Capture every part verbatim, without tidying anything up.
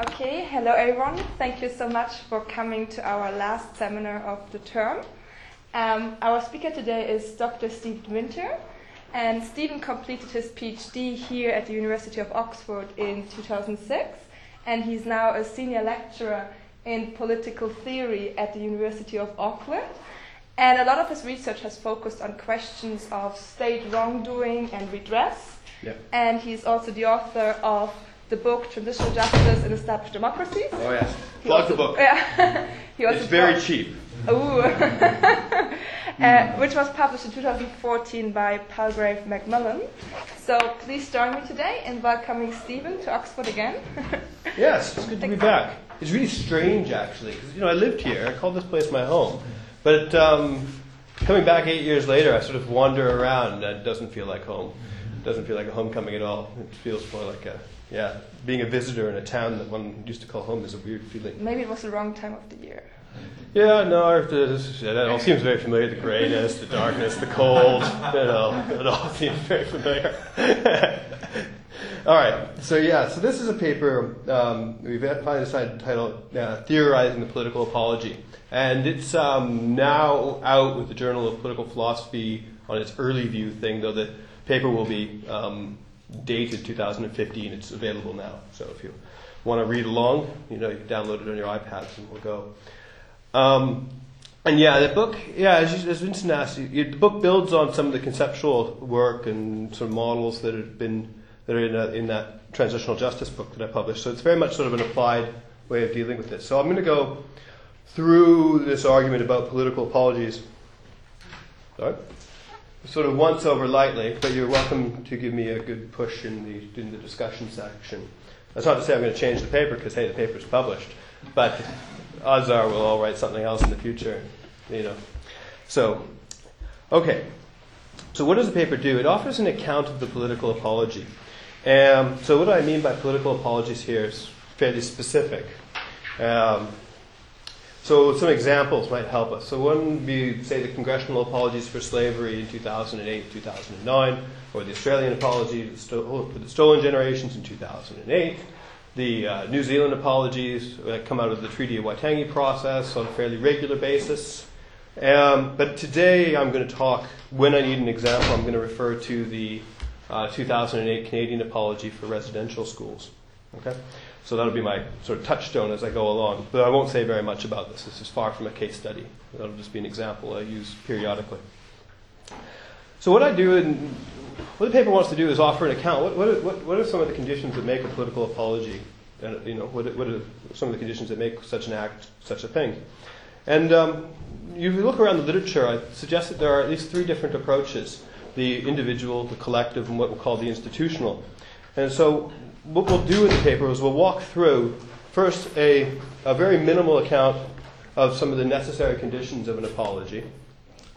Okay, hello everyone. Thank you so much for coming to our last seminar of the term. Um, our speaker today is Doctor Stephen Winter, and Stephen completed his PhD here at the University of Oxford in two thousand six, and he's now a senior lecturer in political theory at the University of Auckland. And a lot of his research has focused on questions of state wrongdoing and redress. Yeah. And he's also the author of the book Transitional Justice in Established Democracies. Oh, yeah. Plug the book. Yeah. he also it's very cheap. Ooh. uh, which was published in two thousand fourteen by Palgrave Macmillan. So please join me today in welcoming Stephen to Oxford again. Yes, it's good to be back. It's really strange, actually, because you know I lived here. I called this place my home. But um, coming back eight years later, I sort of wander around, and it doesn't feel like home. It doesn't feel like a homecoming at all. It feels more like a, yeah, being a visitor in a town that one used to call home is a weird feeling. Maybe it was the wrong time of the year. Yeah, no, it all seems very familiar. The grayness, the darkness, the cold, it all, it all seems very familiar. All right, so yeah, so this is a paper um, we've finally decided to title uh, Theorizing the Political Apology. And it's um, now out with the Journal of Political Philosophy on its early view thing, though the paper will be um, dated two thousand fifteen. It's available now. So if you want to read along, you know, you can download it on your iPads and we'll go. Um, and yeah, the book, yeah, as, you, as Vincent asked, you, the book builds on some of the conceptual work and sort of models that have been that are in, a, in that transitional justice book that I published. So it's very much sort of an applied way of dealing with this. So I'm going to go through this argument about political apologies, sorry, sort of once over lightly, but you're welcome to give me a good push in the in the discussion section. That's not to say I'm going to change the paper, because, hey, the paper's published, but odds are we'll all write something else in the future, you know. So, okay. So what does the paper do? It offers an account of the political apology. Um, so what do I mean by political apologies here is fairly specific. Um, so some examples might help us. So one would be, say, the Congressional Apologies for Slavery in two thousand eight, two thousand nine, or the Australian Apology for the Stolen Generations in two thousand eight, the uh, New Zealand apologies that come out of the Treaty of Waitangi process on a fairly regular basis. Um, but today I'm going to talk, when I need an example, I'm going to refer to the uh, two thousand eight Canadian Apology for Residential Schools. Okay, so that'll be my sort of touchstone as I go along. But I won't say very much about this. This is far from a case study. That'll just be an example I use periodically. So what I do, in, what the paper wants to do is offer an account. What, what, what, what are some of the conditions that make a political apology? And you know, what, what are some of the conditions that make such an act such a thing? And um, if you look around the literature, I suggest that there are at least three different approaches: the individual, the collective, and what we'll call the institutional. And so what we'll do in the paper is we'll walk through, first, a, a very minimal account of some of the necessary conditions of an apology.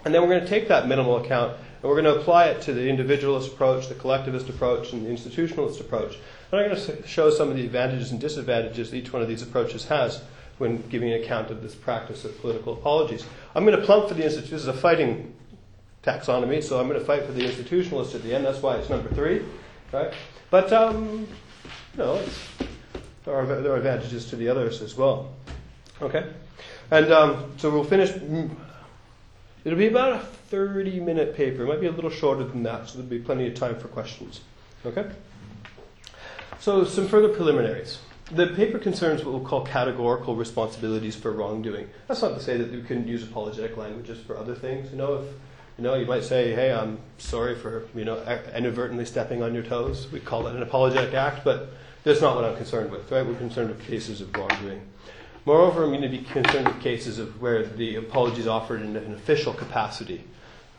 And then we're going to take that minimal account, and we're going to apply it to the individualist approach, the collectivist approach, and the institutionalist approach. And I'm going to show some of the advantages and disadvantages each one of these approaches has when giving an account of this practice of political apologies. I'm going to plump for the institutionalist. This is a fighting taxonomy, so I'm going to fight for the institutionalist at the end. That's why it's number three, right? But um, you know, it's, there are there are advantages to the others as well. Okay, and um, so we'll finish. It'll be about a thirty-minute paper. It might be a little shorter than that, so there'll be plenty of time for questions. Okay. So some further preliminaries. The paper concerns what we'll call categorical responsibilities for wrongdoing. That's not to say that we couldn't use apologetic languages for other things. You know, if you know, you might say, "Hey, I'm sorry for you know inadvertently stepping on your toes." We call that an apologetic act, but that's not what I'm concerned with. Right? We're concerned with cases of wrongdoing. Moreover, I'm going to be concerned with cases of where the apology is offered in an official capacity.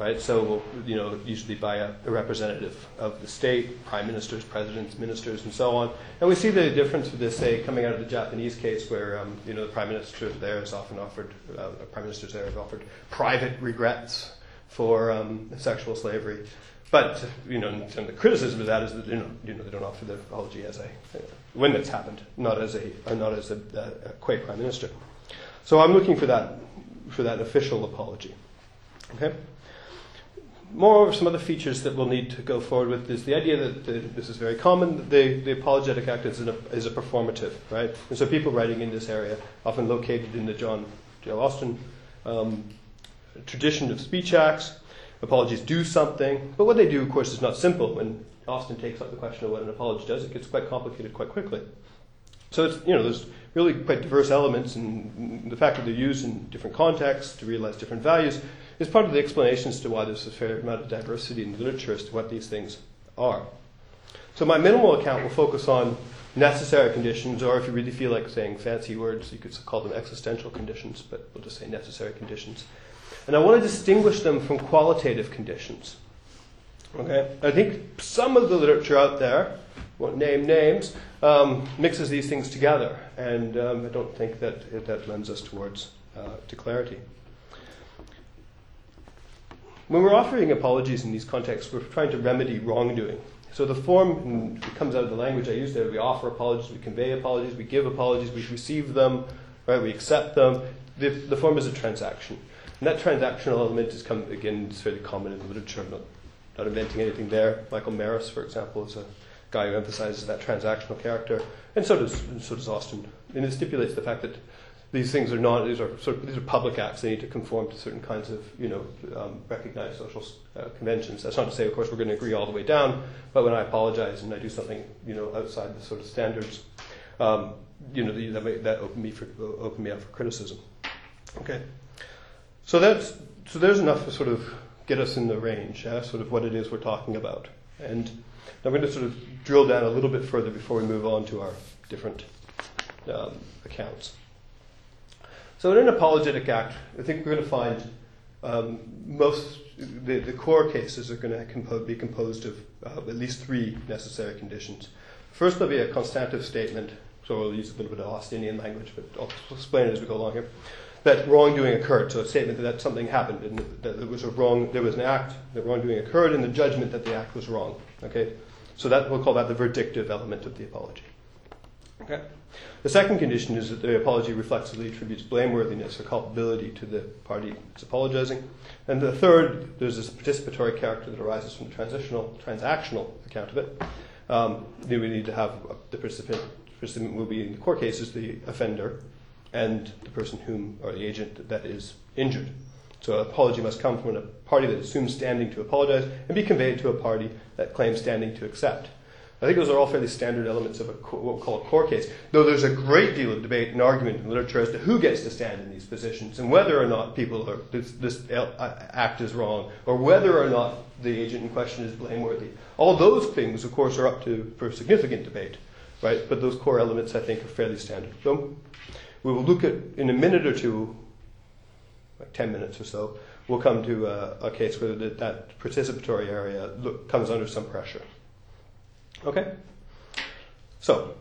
Right? So, we'll, you know, usually by a, a representative of the state, prime ministers, presidents, ministers, and so on. And we see the difference with this, say, coming out of the Japanese case, where um, you know the prime minister there is often offered, uh, the prime ministers there have offered private regrets for um, sexual slavery. But you know, and the criticism of that is that you know, you know they don't offer the apology as a uh, when that's happened, not as a or not as a, a, a Quaid prime minister. So I'm looking for that for that official apology. Okay. Moreover, some other features that we'll need to go forward with is the idea that the, this is very common. That the, the apologetic act is, an, is a performative, right? And so people writing in this area, often located in the John J L Austin um, tradition of speech acts, apologies do something, but what they do, of course, is not simple. When Austin takes up the question of what an apology does, it gets quite complicated quite quickly. So it's, you know, there's really quite diverse elements, and the fact that they're used in different contexts to realize different values is part of the explanation as to why there's a fair amount of diversity in the literature as to what these things are. So my minimal account will focus on necessary conditions, or if you really feel like saying fancy words, you could call them existential conditions, but we'll just say necessary conditions. And I want to distinguish them from qualitative conditions. Okay, I think some of the literature out there, won't name names, um, mixes these things together, and um, I don't think that that lends us towards uh, to clarity. When we're offering apologies in these contexts, we're trying to remedy wrongdoing. So the form that comes out of the language I used there, we offer apologies, we convey apologies, we give apologies, we receive them, right? We accept them. The, the form is a transaction. And that transactional element is, come, again, it's fairly common in the literature. I'm not, not inventing anything there. Michael Meris, for example, is a guy who emphasizes that transactional character, and so does and so does Austin. And it stipulates the fact that these things are not; these are sort of, these are public acts. They need to conform to certain kinds of, you know, um, recognized social uh, conventions. That's not to say, of course, we're going to agree all the way down. But when I apologize and I do something, you know, outside the sort of standards, um, you know, that may, that open me for open me up for criticism. Okay. So that's so there's enough to sort of get us in the range, uh, sort of what it is we're talking about. And I'm going to sort of drill down a little bit further before we move on to our different um, accounts. So in an apologetic act, I think we're going to find um, most, the, the core cases are going to compo- be composed of uh, at least three necessary conditions. First, there'll be a constantive statement, so we'll use a little bit of Austinian language, but I'll explain it as we go along here. That wrongdoing occurred, so a statement that, that something happened, and that there was a wrong, there was an act, that wrongdoing occurred, and the judgment that the act was wrong. Okay, so that we'll call that the verdictive element of the apology. Okay, the second condition is that the apology reflexively attributes blameworthiness or culpability to the party that's apologizing, and the third, there's this participatory character that arises from the transitional, transactional account of it. Um, then we need to have the participant. Participant will be in the court cases the offender and the person whom, or the agent that is injured. So an apology must come from a party that assumes standing to apologize and be conveyed to a party that claims standing to accept. I think those are all fairly standard elements of a, what we call a core case, though there's a great deal of debate and argument in literature as to who gets to stand in these positions and whether or not people are, this, this act is wrong, or whether or not the agent in question is blameworthy. All those things, of course, are up to for significant debate, right? But those core elements, I think, are fairly standard. So we will look at, in a minute or two, like ten minutes or so, we'll come to a, a case where that, that participatory area look, comes under some pressure. Okay? So,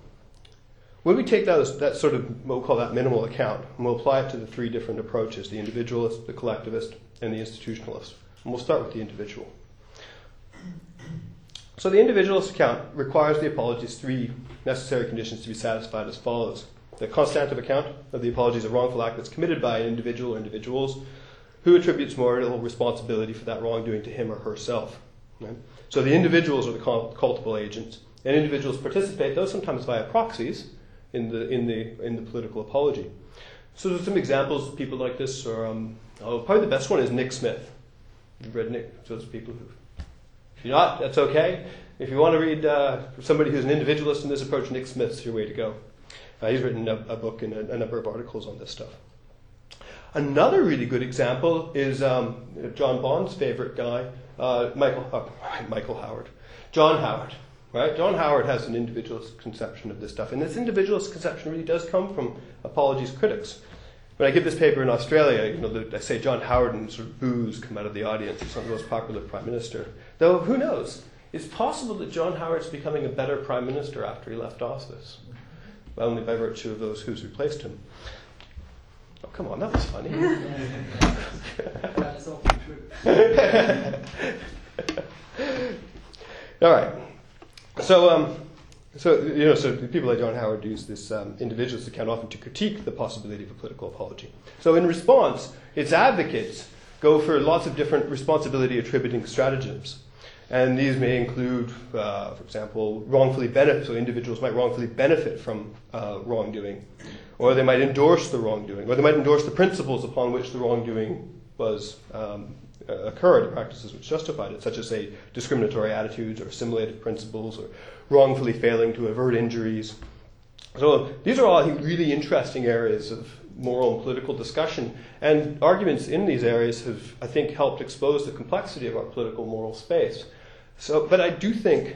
when we take that, that sort of, we'll call that minimal account, and we'll apply it to the three different approaches, the individualist, the collectivist, and the institutionalist. And we'll start with the individual. So the individualist account requires the apology's three necessary conditions to be satisfied as follows. The constantive account of the apology is a wrongful act that's committed by an individual or individuals who attributes moral responsibility for that wrongdoing to him or herself. Right? So the individuals are the culpable agents, and individuals participate, though sometimes via proxies, in the in the in the political apology. So there's some examples of people like this, or um, oh, probably the best one is Nick Smith. You've read Nick, so those people who, if you're not, that's okay. If you want to read uh, somebody who's an individualist in this approach, Nick Smith's your way to go. Uh, he's written a, a book and a, a number of articles on this stuff. Another really good example is um, John Bond's favorite guy, uh, Michael uh, Michael Howard. John Howard, right? John Howard has an individualist conception of this stuff, and this individualist conception really does come from apologies critics. When I give this paper in Australia, you know, the, I say John Howard and sort of boos come out of the audience. He's not the most popular prime minister, though. Who knows? It's possible that John Howard's becoming a better prime minister after he left office. Only by virtue of those who's replaced him. Oh, come on, that was funny. That's all true. All right. So, um, so you know, so people like John Howard use this um, individualist account often to critique the possibility of a political apology. So, in response, its advocates go for lots of different responsibility attributing strategies. And these may include, uh, for example, wrongfully benefit, so individuals might wrongfully benefit from uh, wrongdoing, or they might endorse the wrongdoing, or they might endorse the principles upon which the wrongdoing was um, occurred, practices which justified it, such as, say, discriminatory attitudes or assimilative principles, or wrongfully failing to avert injuries. So these are all, I think, really interesting areas of moral and political discussion, and arguments in these areas have, I think, helped expose the complexity of our political moral space. So, but I do think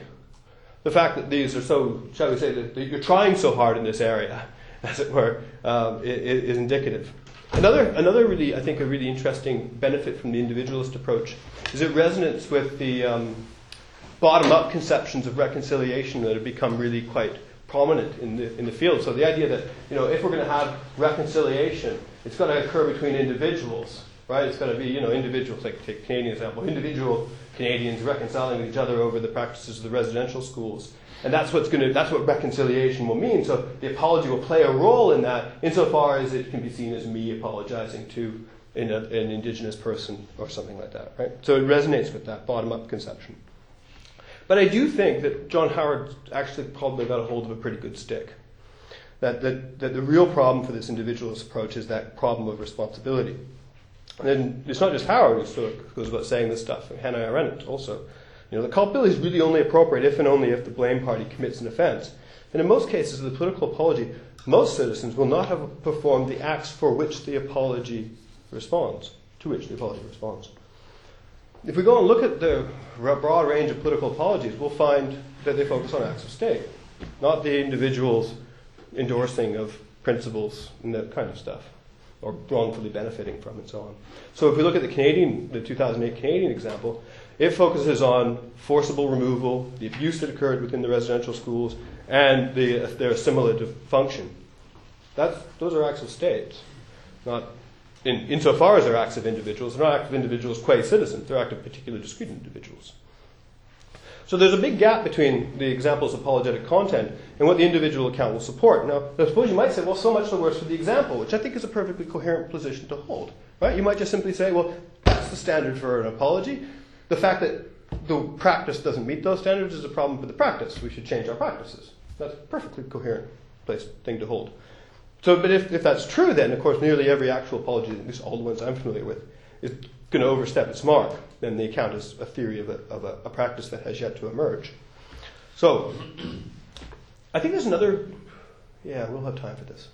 the fact that these are so, shall we say, that you're trying so hard in this area, as it were, um, is indicative. Another, another really, I think, a really interesting benefit from the individualist approach is it resonates with the um, bottom-up conceptions of reconciliation that have become really quite prominent in the in the field. So the idea that, you know, if we're going to have reconciliation, it's got to occur between individuals, right? It's got to be, you know, individuals, like take Canadian example, individual Canadians reconciling with each other over the practices of the residential schools, and that's what's going to that's what reconciliation will mean. So the apology will play a role in that, insofar as it can be seen as me apologizing to in a, an Indigenous person or something like that, right? So it resonates with that bottom-up conception. But I do think that John Howard actually probably got a hold of a pretty good stick. That, that, that the real problem for this individualist approach is that problem of responsibility. And then it's not just Howard who sort of goes about saying this stuff, and Hannah Arendt also. You know, the culpability is really only appropriate if and only if the blame party commits an offense. And in most cases of the political apology, most citizens will not have performed the acts for which the apology responds, to which the apology responds. If we go and look at the broad range of political apologies, we'll find that they focus on acts of state, not the individual's endorsing of principles and that kind of stuff, or wrongfully benefiting from, and so on. So if we look at the Canadian, the two thousand eight Canadian example, it focuses on forcible removal, the abuse that occurred within the residential schools, and the, their assimilative function. That's, those are acts of state, not... In, insofar as they're acts of individuals, they're not acts of individuals qua citizens, they're acts of particular discrete individuals. So there's a big gap between the example's apologetic content and what the individual account will support. Now, I suppose you might say, well, so much the worse for the example, which I think is a perfectly coherent position to hold, right? You might just simply say, well, that's the standard for an apology. The fact that the practice doesn't meet those standards is a problem for the practice. We should change our practices. That's a perfectly coherent place, thing to hold. So, but if, if that's true, then, of course, nearly every actual apology, at least all the ones I'm familiar with, is going to overstep its mark. Then the account is a theory of a, of a, a practice that has yet to emerge. So, I think there's another, yeah, we'll have time for this.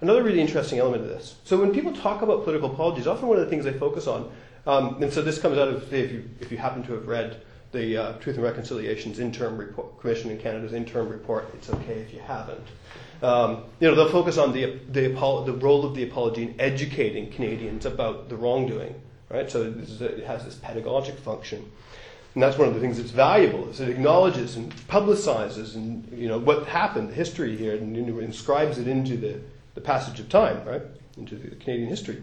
Another really interesting element of this. So when people talk about political apologies, often one of the things they focus on, um, and so this comes out of, if you, if you happen to have read the uh, Truth and Reconciliation's interim report, Commission in Canada's interim report, it's okay if you haven't. Um, you know, they'll focus on the the, apo- the role of the apology in educating Canadians about the wrongdoing, right? So this is a, it has this pedagogic function, and that's one of the things that's valuable. Is it acknowledges and publicizes, and you know what happened, the history here, and you know, inscribes it into the, the passage of time, right? Into the Canadian history.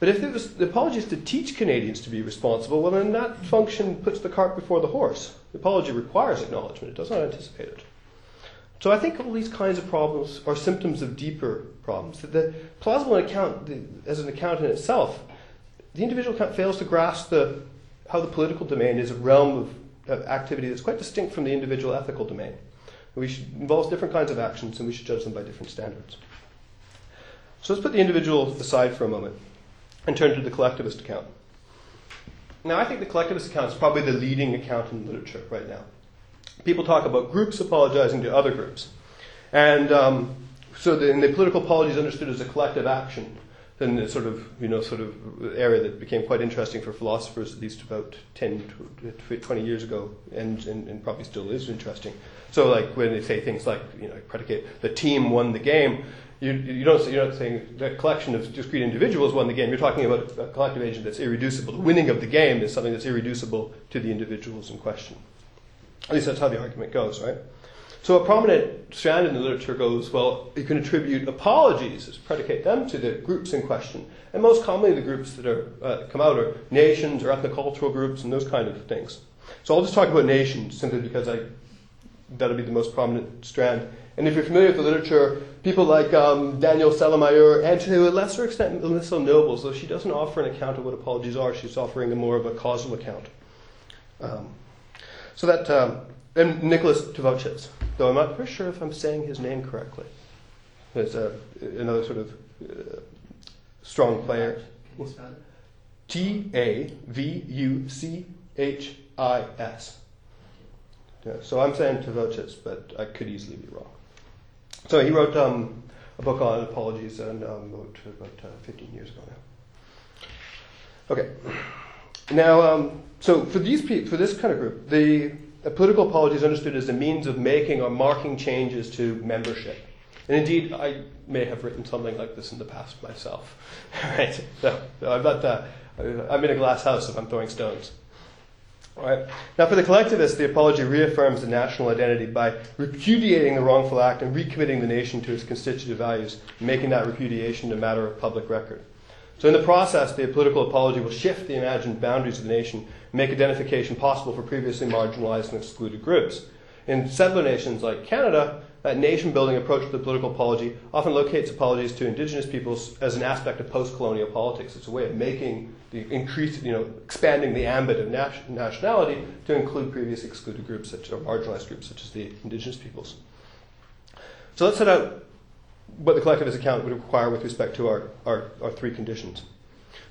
But if it was, the apology is to teach Canadians to be responsible, well, then that function puts the cart before the horse. The apology requires acknowledgement; it does not anticipate it. So I think all these kinds of problems are symptoms of deeper problems. That the plausible account, the, as an account in itself, the individual account fails to grasp the, how the political domain is a realm of, of activity that's quite distinct from the individual ethical domain. We should, involves different kinds of actions, and we should judge them by different standards. So let's put the individual aside for a moment and turn to the collectivist account. Now I think the collectivist account is probably the leading account in literature right now. People talk about groups apologizing to other groups. And um, so the, and the political apology is understood as a collective action, then the sort of, you know, sort of area that became quite interesting for philosophers at least about ten to twenty years ago, and, and, and probably still is interesting. So like when they say things like, you know, predicate, the team won the game, you, you don't, you're not saying the collection of discrete individuals won the game. You're talking about a collective agent that's irreducible. The winning of the game is something that's irreducible to the individuals in question. At least that's how the argument goes, right? So a prominent strand in the literature goes, well, you can attribute apologies, predicate them to the groups in question. And most commonly the groups that are uh, come out are nations or ethnocultural groups and those kind of things. So I'll just talk about nations simply because I that'll be the most prominent strand. And if you're familiar with the literature, people like um, Daniel Salamayor and to a lesser extent Melissa Nobles, though she doesn't offer an account of what apologies are, she's offering a more of a causal account. Um, so that, um, and Nicholas Tavuchis, though I'm not pretty sure if I'm saying his name correctly. There's uh, another sort of uh, strong player. T A V U C H I S. Yeah, so I'm saying Tavuchis, but I could easily be wrong. So he wrote um, a book on apologies and um, wrote about uh, fifteen years ago now. Okay. Now, um, so for these pe- for this kind of group, the uh, political apology is understood as a means of making or marking changes to membership. And indeed, I may have written something like this in the past myself. Right? So, so I'm not, uh, I'm in a glass house if I'm throwing stones. All right. Now, for the collectivists, the apology reaffirms the national identity by repudiating the wrongful act and recommitting the nation to its constitutive values, making that repudiation a matter of public record. So in the process, the political apology will shift the imagined boundaries of the nation, make identification possible for previously marginalized and excluded groups. In settler nations like Canada, that nation-building approach to the political apology often locates apologies to indigenous peoples as an aspect of post-colonial politics. It's a way of making the increase, you know, expanding the ambit of nat- nationality to include previous excluded groups such, or marginalized groups such as the indigenous peoples. So let's set out what the collectivist account would require with respect to our, our, our three conditions.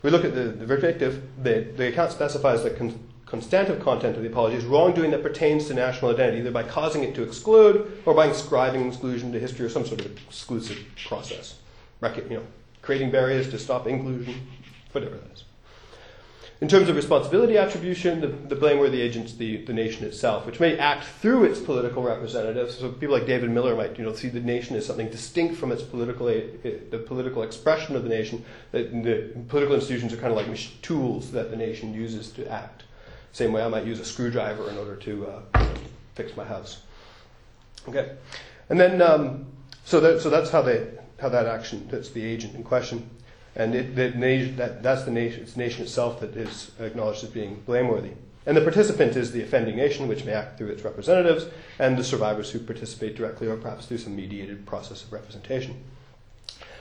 We look at the, the verdict. The, the account specifies that con- Constantive content of the apology is wrongdoing that pertains to national identity, either by causing it to exclude or by inscribing exclusion to history or some sort of exclusive process. Reckon, you know, creating barriers to stop inclusion, whatever that is. In terms of responsibility attribution, the, the blameworthy agent's the, the nation itself, which may act through its political representatives. So people like David Miller might, you know, see the nation as something distinct from its political, the political expression of the nation. That the political institutions are kind of like tools that the nation uses to act. Same way I might use a screwdriver in order to uh, fix my house. Okay, and then um, so that, so that's how they how that action that's the agent in question, and it, the, that that's the nation it's nation itself that is acknowledged as being blameworthy, and the participant is the offending nation, which may act through its representatives, and the survivors who participate directly or perhaps through some mediated process of representation.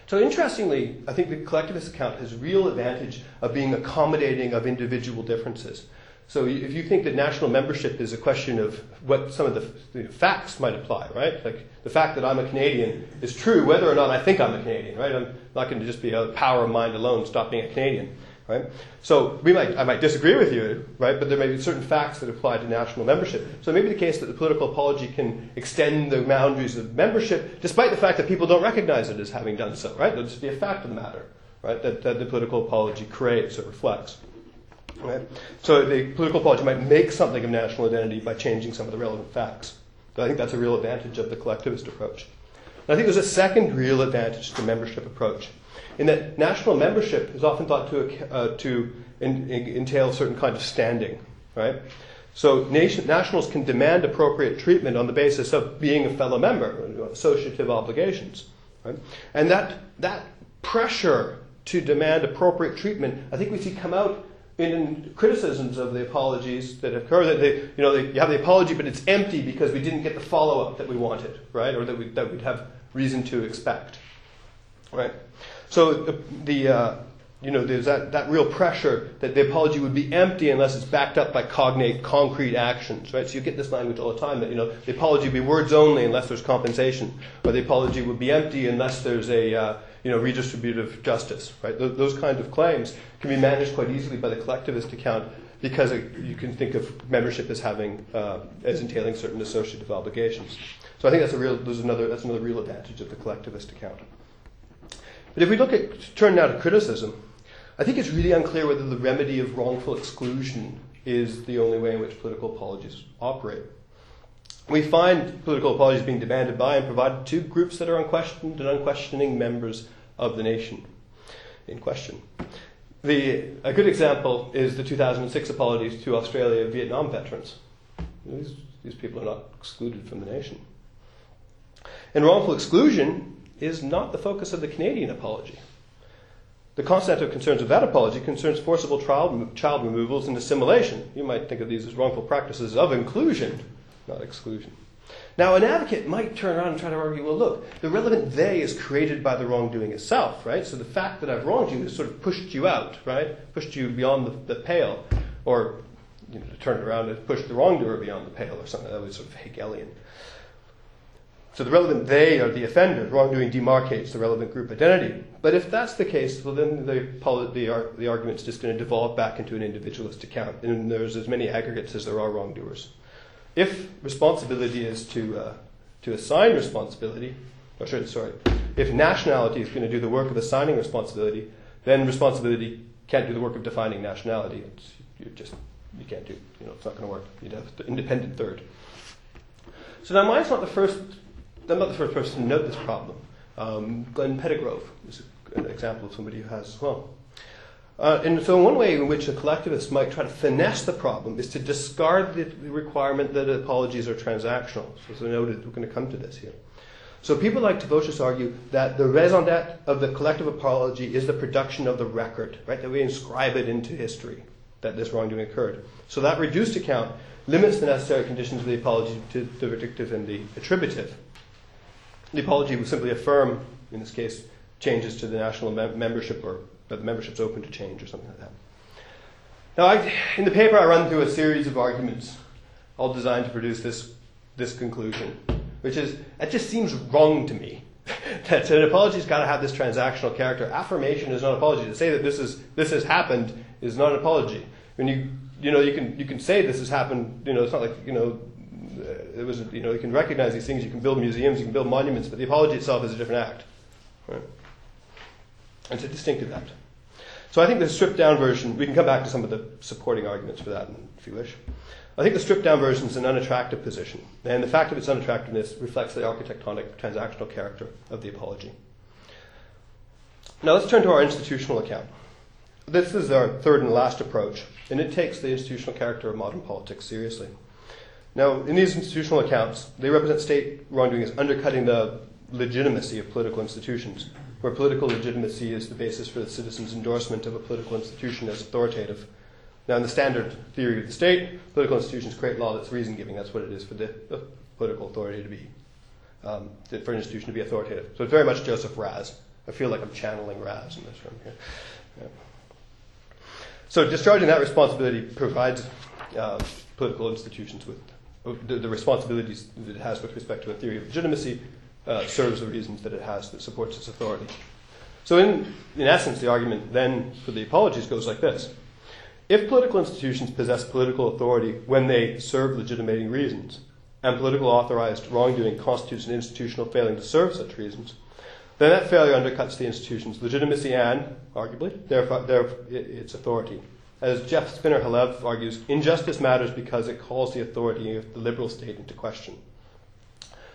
So interestingly, I think the collectivist account has real advantage of being accommodating of individual differences. So if you think that national membership is a question of what some of the, the facts might apply, right? Like the fact that I'm a Canadian is true whether or not I think I'm a Canadian, right? I'm not going to just be a power of mind alone stop being a Canadian, right? So we might I might disagree with you, right? But there may be certain facts that apply to national membership. So it may be the case that the political apology can extend the boundaries of membership despite the fact that people don't recognize it as having done so, right? It'll just be a fact of the matter, right? That, that the political apology creates or reflects. Right? So the political apology might make something of national identity by changing some of the relevant facts. But I think that's a real advantage of the collectivist approach. And I think there's a second real advantage to the membership approach, in that national membership is often thought to, uh, to in, in, entail a certain kind of standing. Right? So nation, nationals can demand appropriate treatment on the basis of being a fellow member, associative obligations. Right? And that that pressure to demand appropriate treatment, I think we see come out in criticisms of the apologies that occur, that they, you know, they, you have the apology, but it's empty because we didn't get the follow-up that we wanted, right, or that we that we'd have reason to expect, right. So the, the uh, you know, there's that, that real pressure that the apology would be empty unless it's backed up by cognate, concrete actions, right. So you get this language all the time that, you know, the apology would be words only unless there's compensation, or the apology would be empty unless there's a uh, you know, redistributive justice, right? Th- those kinds of claims can be managed quite easily by the collectivist account because it, you can think of membership as having, uh, as entailing certain associative obligations. So I think that's a real, there's another, that's another real advantage of the collectivist account. But if we look at, turn now to criticism, I think it's really unclear whether the remedy of wrongful exclusion is the only way in which political apologies operate. We find political apologies being demanded by and provided to groups that are unquestioned and unquestioning members of the nation in question. The, a good example is the two thousand six apologies to Australia Vietnam veterans. These, these people are not excluded from the nation. And wrongful exclusion is not the focus of the Canadian apology. The concept of concerns of that apology concerns forcible child, child removals and assimilation. You might think of these as wrongful practices of inclusion, not exclusion. Now, an advocate might turn around and try to argue, well, look, the relevant they is created by the wrongdoing itself, right? So the fact that I've wronged you has sort of pushed you out, right? Pushed you beyond the, the pale, or you know, to turn it around and push the wrongdoer beyond the pale or something. That was sort of Hegelian. So the relevant they are the offender. Wrongdoing demarcates the relevant group identity. But if that's the case, well, then the, the, the argument's just going to devolve back into an individualist account, and there's as many aggregates as there are wrongdoers. If responsibility is to uh, to assign responsibility, or sorry, sorry, if nationality is going to do the work of assigning responsibility, then responsibility can't do the work of defining nationality. It's, you're just you can't do. You know, it's not going to work. You'd have an independent third. So now, mine's not the first. I'm not the first person to note this problem. Um, Glenn Pettigrove is an example of somebody who has as well. Uh, and so one way in which a collectivist might try to finesse the problem is to discard the, the requirement that apologies are transactional. So, so noted, we're going to come to this here. So people like Tavuchis argue that the raison d'etre of the collective apology is the production of the record, right? That we inscribe it into history, that this wrongdoing occurred. So that reduced account limits the necessary conditions of the apology to the predictive and the attributive. The apology will simply affirm, in this case, changes to the national mem- membership or but the membership's open to change or something like that. Now, I, in the paper, I run through a series of arguments, all designed to produce this, this conclusion, which is, it just seems wrong to me that an apology's got to have this transactional character. Affirmation is not an apology. To say that this is this has happened is not an apology. When you you know you can you can say this has happened, you know it's not like you know it was you know you can recognize these things. You can build museums, you can build monuments, but the apology itself is a different act. Right? It's a distinctive act. So I think the stripped-down version, we can come back to some of the supporting arguments for that if you wish. I think the stripped-down version is an unattractive position, and the fact of its unattractiveness reflects the architectonic, transactional character of the apology. Now let's turn to our institutional account. This is our third and last approach, and it takes the institutional character of modern politics seriously. Now, in these institutional accounts, they represent state wrongdoing as undercutting the legitimacy of political institutions, where political legitimacy is the basis for the citizen's endorsement of a political institution as authoritative. Now, in the standard theory of the state, political institutions create law that's reason-giving. That's what it is for the uh, political authority to be, um, for an institution to be authoritative. So it's very much Joseph Raz. I feel like I'm channeling Raz in this room here. Yeah. So discharging that responsibility provides uh, political institutions with uh, the, the responsibilities that it has with respect to a theory of legitimacy, Uh, serves the reasons that it has that supports its authority. So in, in essence, the argument then for the apologies goes like this. If political institutions possess political authority when they serve legitimating reasons, and political authorized wrongdoing constitutes an institutional failing to serve such reasons, then that failure undercuts the institution's legitimacy and, arguably, therefore, therefore its authority. As Jeff Spinner-Halev argues, injustice matters because it calls the authority of the liberal state into question.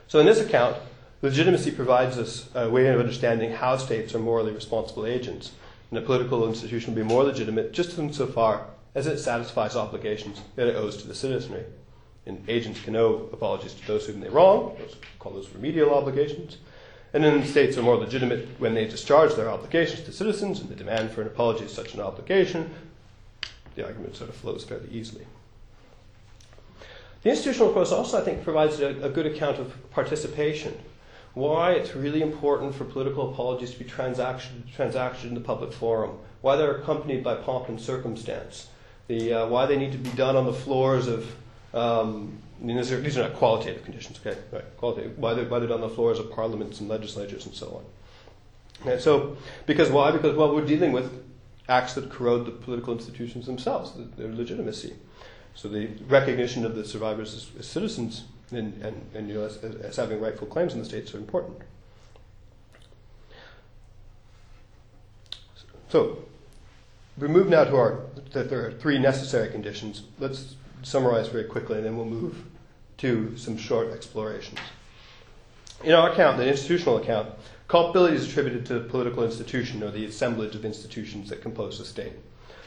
So in this account, legitimacy provides us a way of understanding how states are morally responsible agents, and a political institution will be more legitimate just insofar as it satisfies obligations that it owes to the citizenry. And agents can owe apologies to those whom they wrong, those, call those remedial obligations, and then states are more legitimate when they discharge their obligations to citizens, and the demand for an apology is such an obligation. The argument sort of flows fairly easily. The institutional approach also, I think, provides a, a good account of participation. Why it's really important for political apologies to be transaction, transaction in the public forum, why they're accompanied by pomp and circumstance, the uh, why they need to be done on the floors of, um, I mean, these, are, these are not qualitative conditions, okay, right, qualitative, why they're, why they're done on the floors of parliaments and legislatures and so on. And so, because why? Because, well, we're dealing with acts that corrode the political institutions themselves, their legitimacy. So the recognition of the survivors as, as citizens And, and, and you know, as, as having rightful claims in the states are important. So, we move now to our, that there are three necessary conditions. Let's summarize very quickly, and then we'll move to some short explorations. In our account, the institutional account, culpability is attributed to the political institution or the assemblage of institutions that compose the state.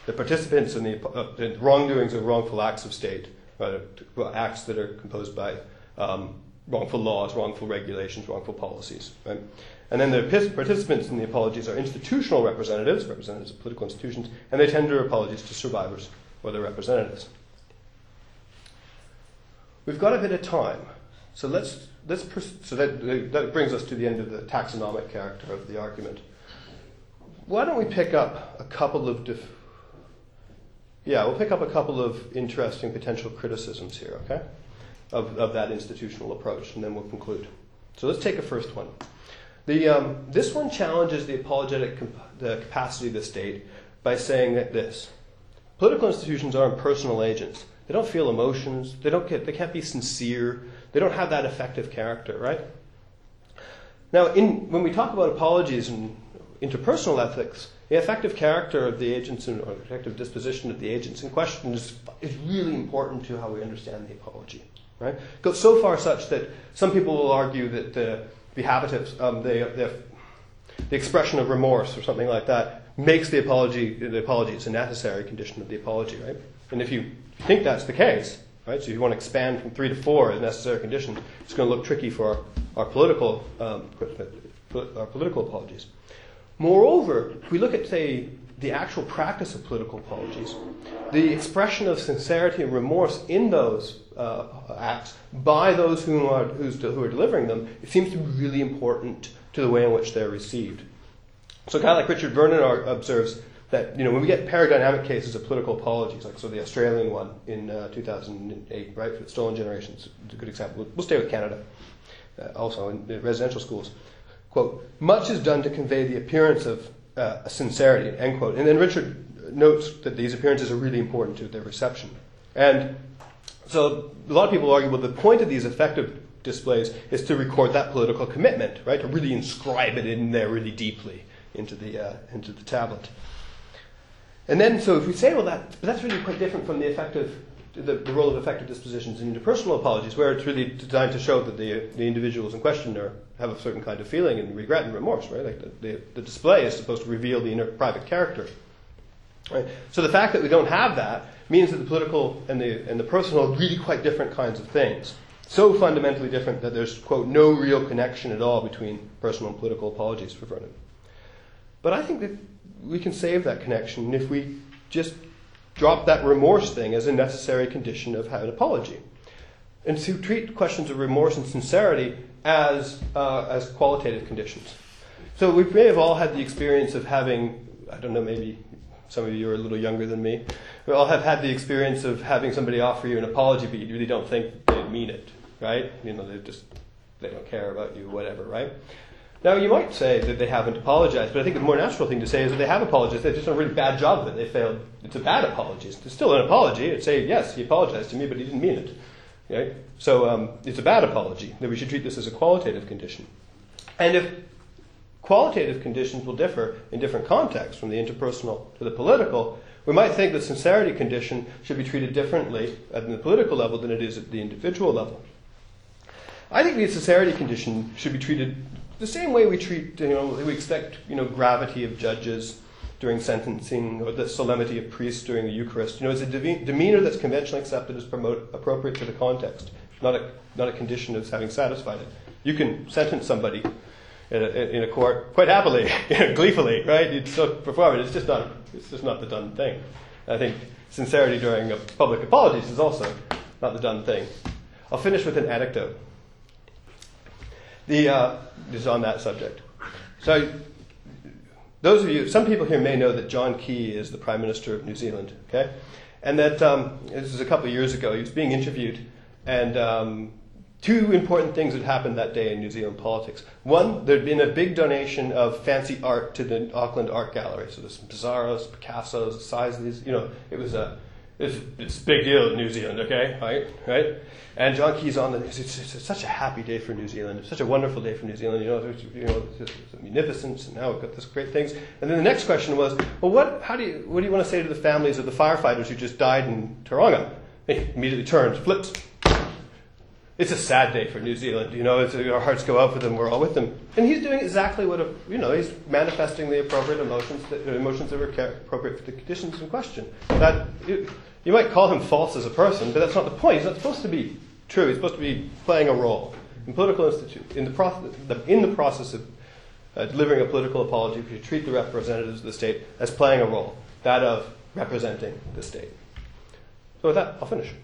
The participants in the, uh, the wrongdoings or wrongful acts of state, rather, acts that are composed by Um, wrongful laws, wrongful regulations, wrongful policies. Right? And then the participants in the apologies are institutional representatives, representatives of political institutions, and they tender apologies to survivors or their representatives. We've got a bit of time, So let's let's pers- so that that brings us to the end of the taxonomic character of the argument. Why don't we pick up a couple of dif- yeah we'll pick up a couple of interesting potential criticisms here, okay, of of that institutional approach, and then we'll conclude. So let's take a first one. The um, this one challenges the apologetic comp- the capacity of the state by saying that this political institutions aren't personal agents. They don't feel emotions. They don't get. They can't be sincere. They don't have that effective character, right? Now, in, when we talk about apologies and interpersonal ethics, the effective character of the agents and, or the effective disposition of the agents in question is, is really important to how we understand the apology, right? It goes so far such that some people will argue that the the habit, um, the, the the expression of remorse or something like that makes the apology the apology it's a necessary condition of the apology, right? And if you think that's the case, right? So if you want to expand from three to four as necessary condition, it's going to look tricky for our, our political um, our political apologies. Moreover, if we look at, say, the actual practice of political apologies, the expression of sincerity and remorse in those uh, acts by those who are, who's, who are delivering them, it seems to be really important to the way in which they're received. So kind of like Richard Vernon observes, that, you know, when we get paradigmatic cases of political apologies, like so the Australian one in uh, two thousand eight, right, for the Stolen Generation, is a good example. We'll, we'll stay with Canada, uh, also in, in residential schools. Quote, much is done to convey the appearance of uh, sincerity, end quote. And then Richard notes that these appearances are really important to their reception. And so a lot of people argue, well, the point of these effective displays is to record that political commitment, right, to really inscribe it in there really deeply into the uh, into the tablet. And then, so if we say, well, that that's really quite different from the effective, the, the role of effective dispositions in interpersonal apologies, where it's really designed to show that the the individuals in question are, have a certain kind of feeling and regret and remorse, right? Like the, the, the display is supposed to reveal the inner private character, right? So the fact that we don't have that means that the political and the and the personal are really quite different kinds of things. So fundamentally different that there's, quote, no real connection at all between personal and political apologies for Vernon. But I think that we can save that connection if we just drop that remorse thing as a necessary condition of an apology, and to treat questions of remorse and sincerity as uh, as qualitative conditions. So we may have all had the experience of having, I don't know, maybe some of you are a little younger than me, we all have had the experience of having somebody offer you an apology, but you really don't think they mean it, right? You know, they just, they don't care about you, whatever, right? Now, you might say that they haven't apologized, but I think the more natural thing to say is that they have apologized. They've just done a really bad job of it. They failed. It's a bad apology. It's still an apology. It's say, yes, he apologized to me, but he didn't mean it. Okay? So um, it's a bad apology, that we should treat this as a qualitative condition. And if qualitative conditions will differ in different contexts, from the interpersonal to the political, we might think the sincerity condition should be treated differently at the political level than it is at the individual level. I think the sincerity condition should be treated the same way we treat, you know, we expect, you know, gravity of judges during sentencing or the solemnity of priests during the Eucharist. You know, it's a de- demeanor that's conventionally accepted as promote, appropriate to the context, not a not a condition of having satisfied it. You can sentence somebody in a, in a court quite happily, you know, gleefully, right? You'd still perform it. It's just not it's just not the done thing. I think sincerity during public apologies is also not the done thing. I'll finish with an anecdote. The uh, is on that subject. So, those of you, some people here may know that John Key is the Prime Minister of New Zealand, okay? And that um, this is a couple of years ago. He was being interviewed, and um, two important things had happened that day in New Zealand politics. One, there'd been a big donation of fancy art to the Auckland Art Gallery. So there's Pizarros, Picassos, the size of these. You know, it was a it's it's a big deal in New Zealand, okay? Right, right. And John Key's on the news. It's, it's, it's such a happy day for New Zealand. It's such a wonderful day for New Zealand. You know, there's, you know, it's, it's magnificence, and now we've got these great things. And then the next question was, well, what? How do you? What do you want to say to the families of the firefighters who just died in Tauranga? He immediately turns, flips. It's a sad day for New Zealand. You know, it's, our hearts go out for them. We're all with them. And he's doing exactly what a, you know. He's manifesting the appropriate emotions, that, emotions that were appropriate for the conditions in question. That. It, You might call him false as a person, but that's not the point. He's not supposed to be true. He's supposed to be playing a role. In political institute, in the, pro- the, in the process of uh, delivering a political apology, we should treat the representatives of the state as playing a role, that of representing the state. So with that, I'll finish.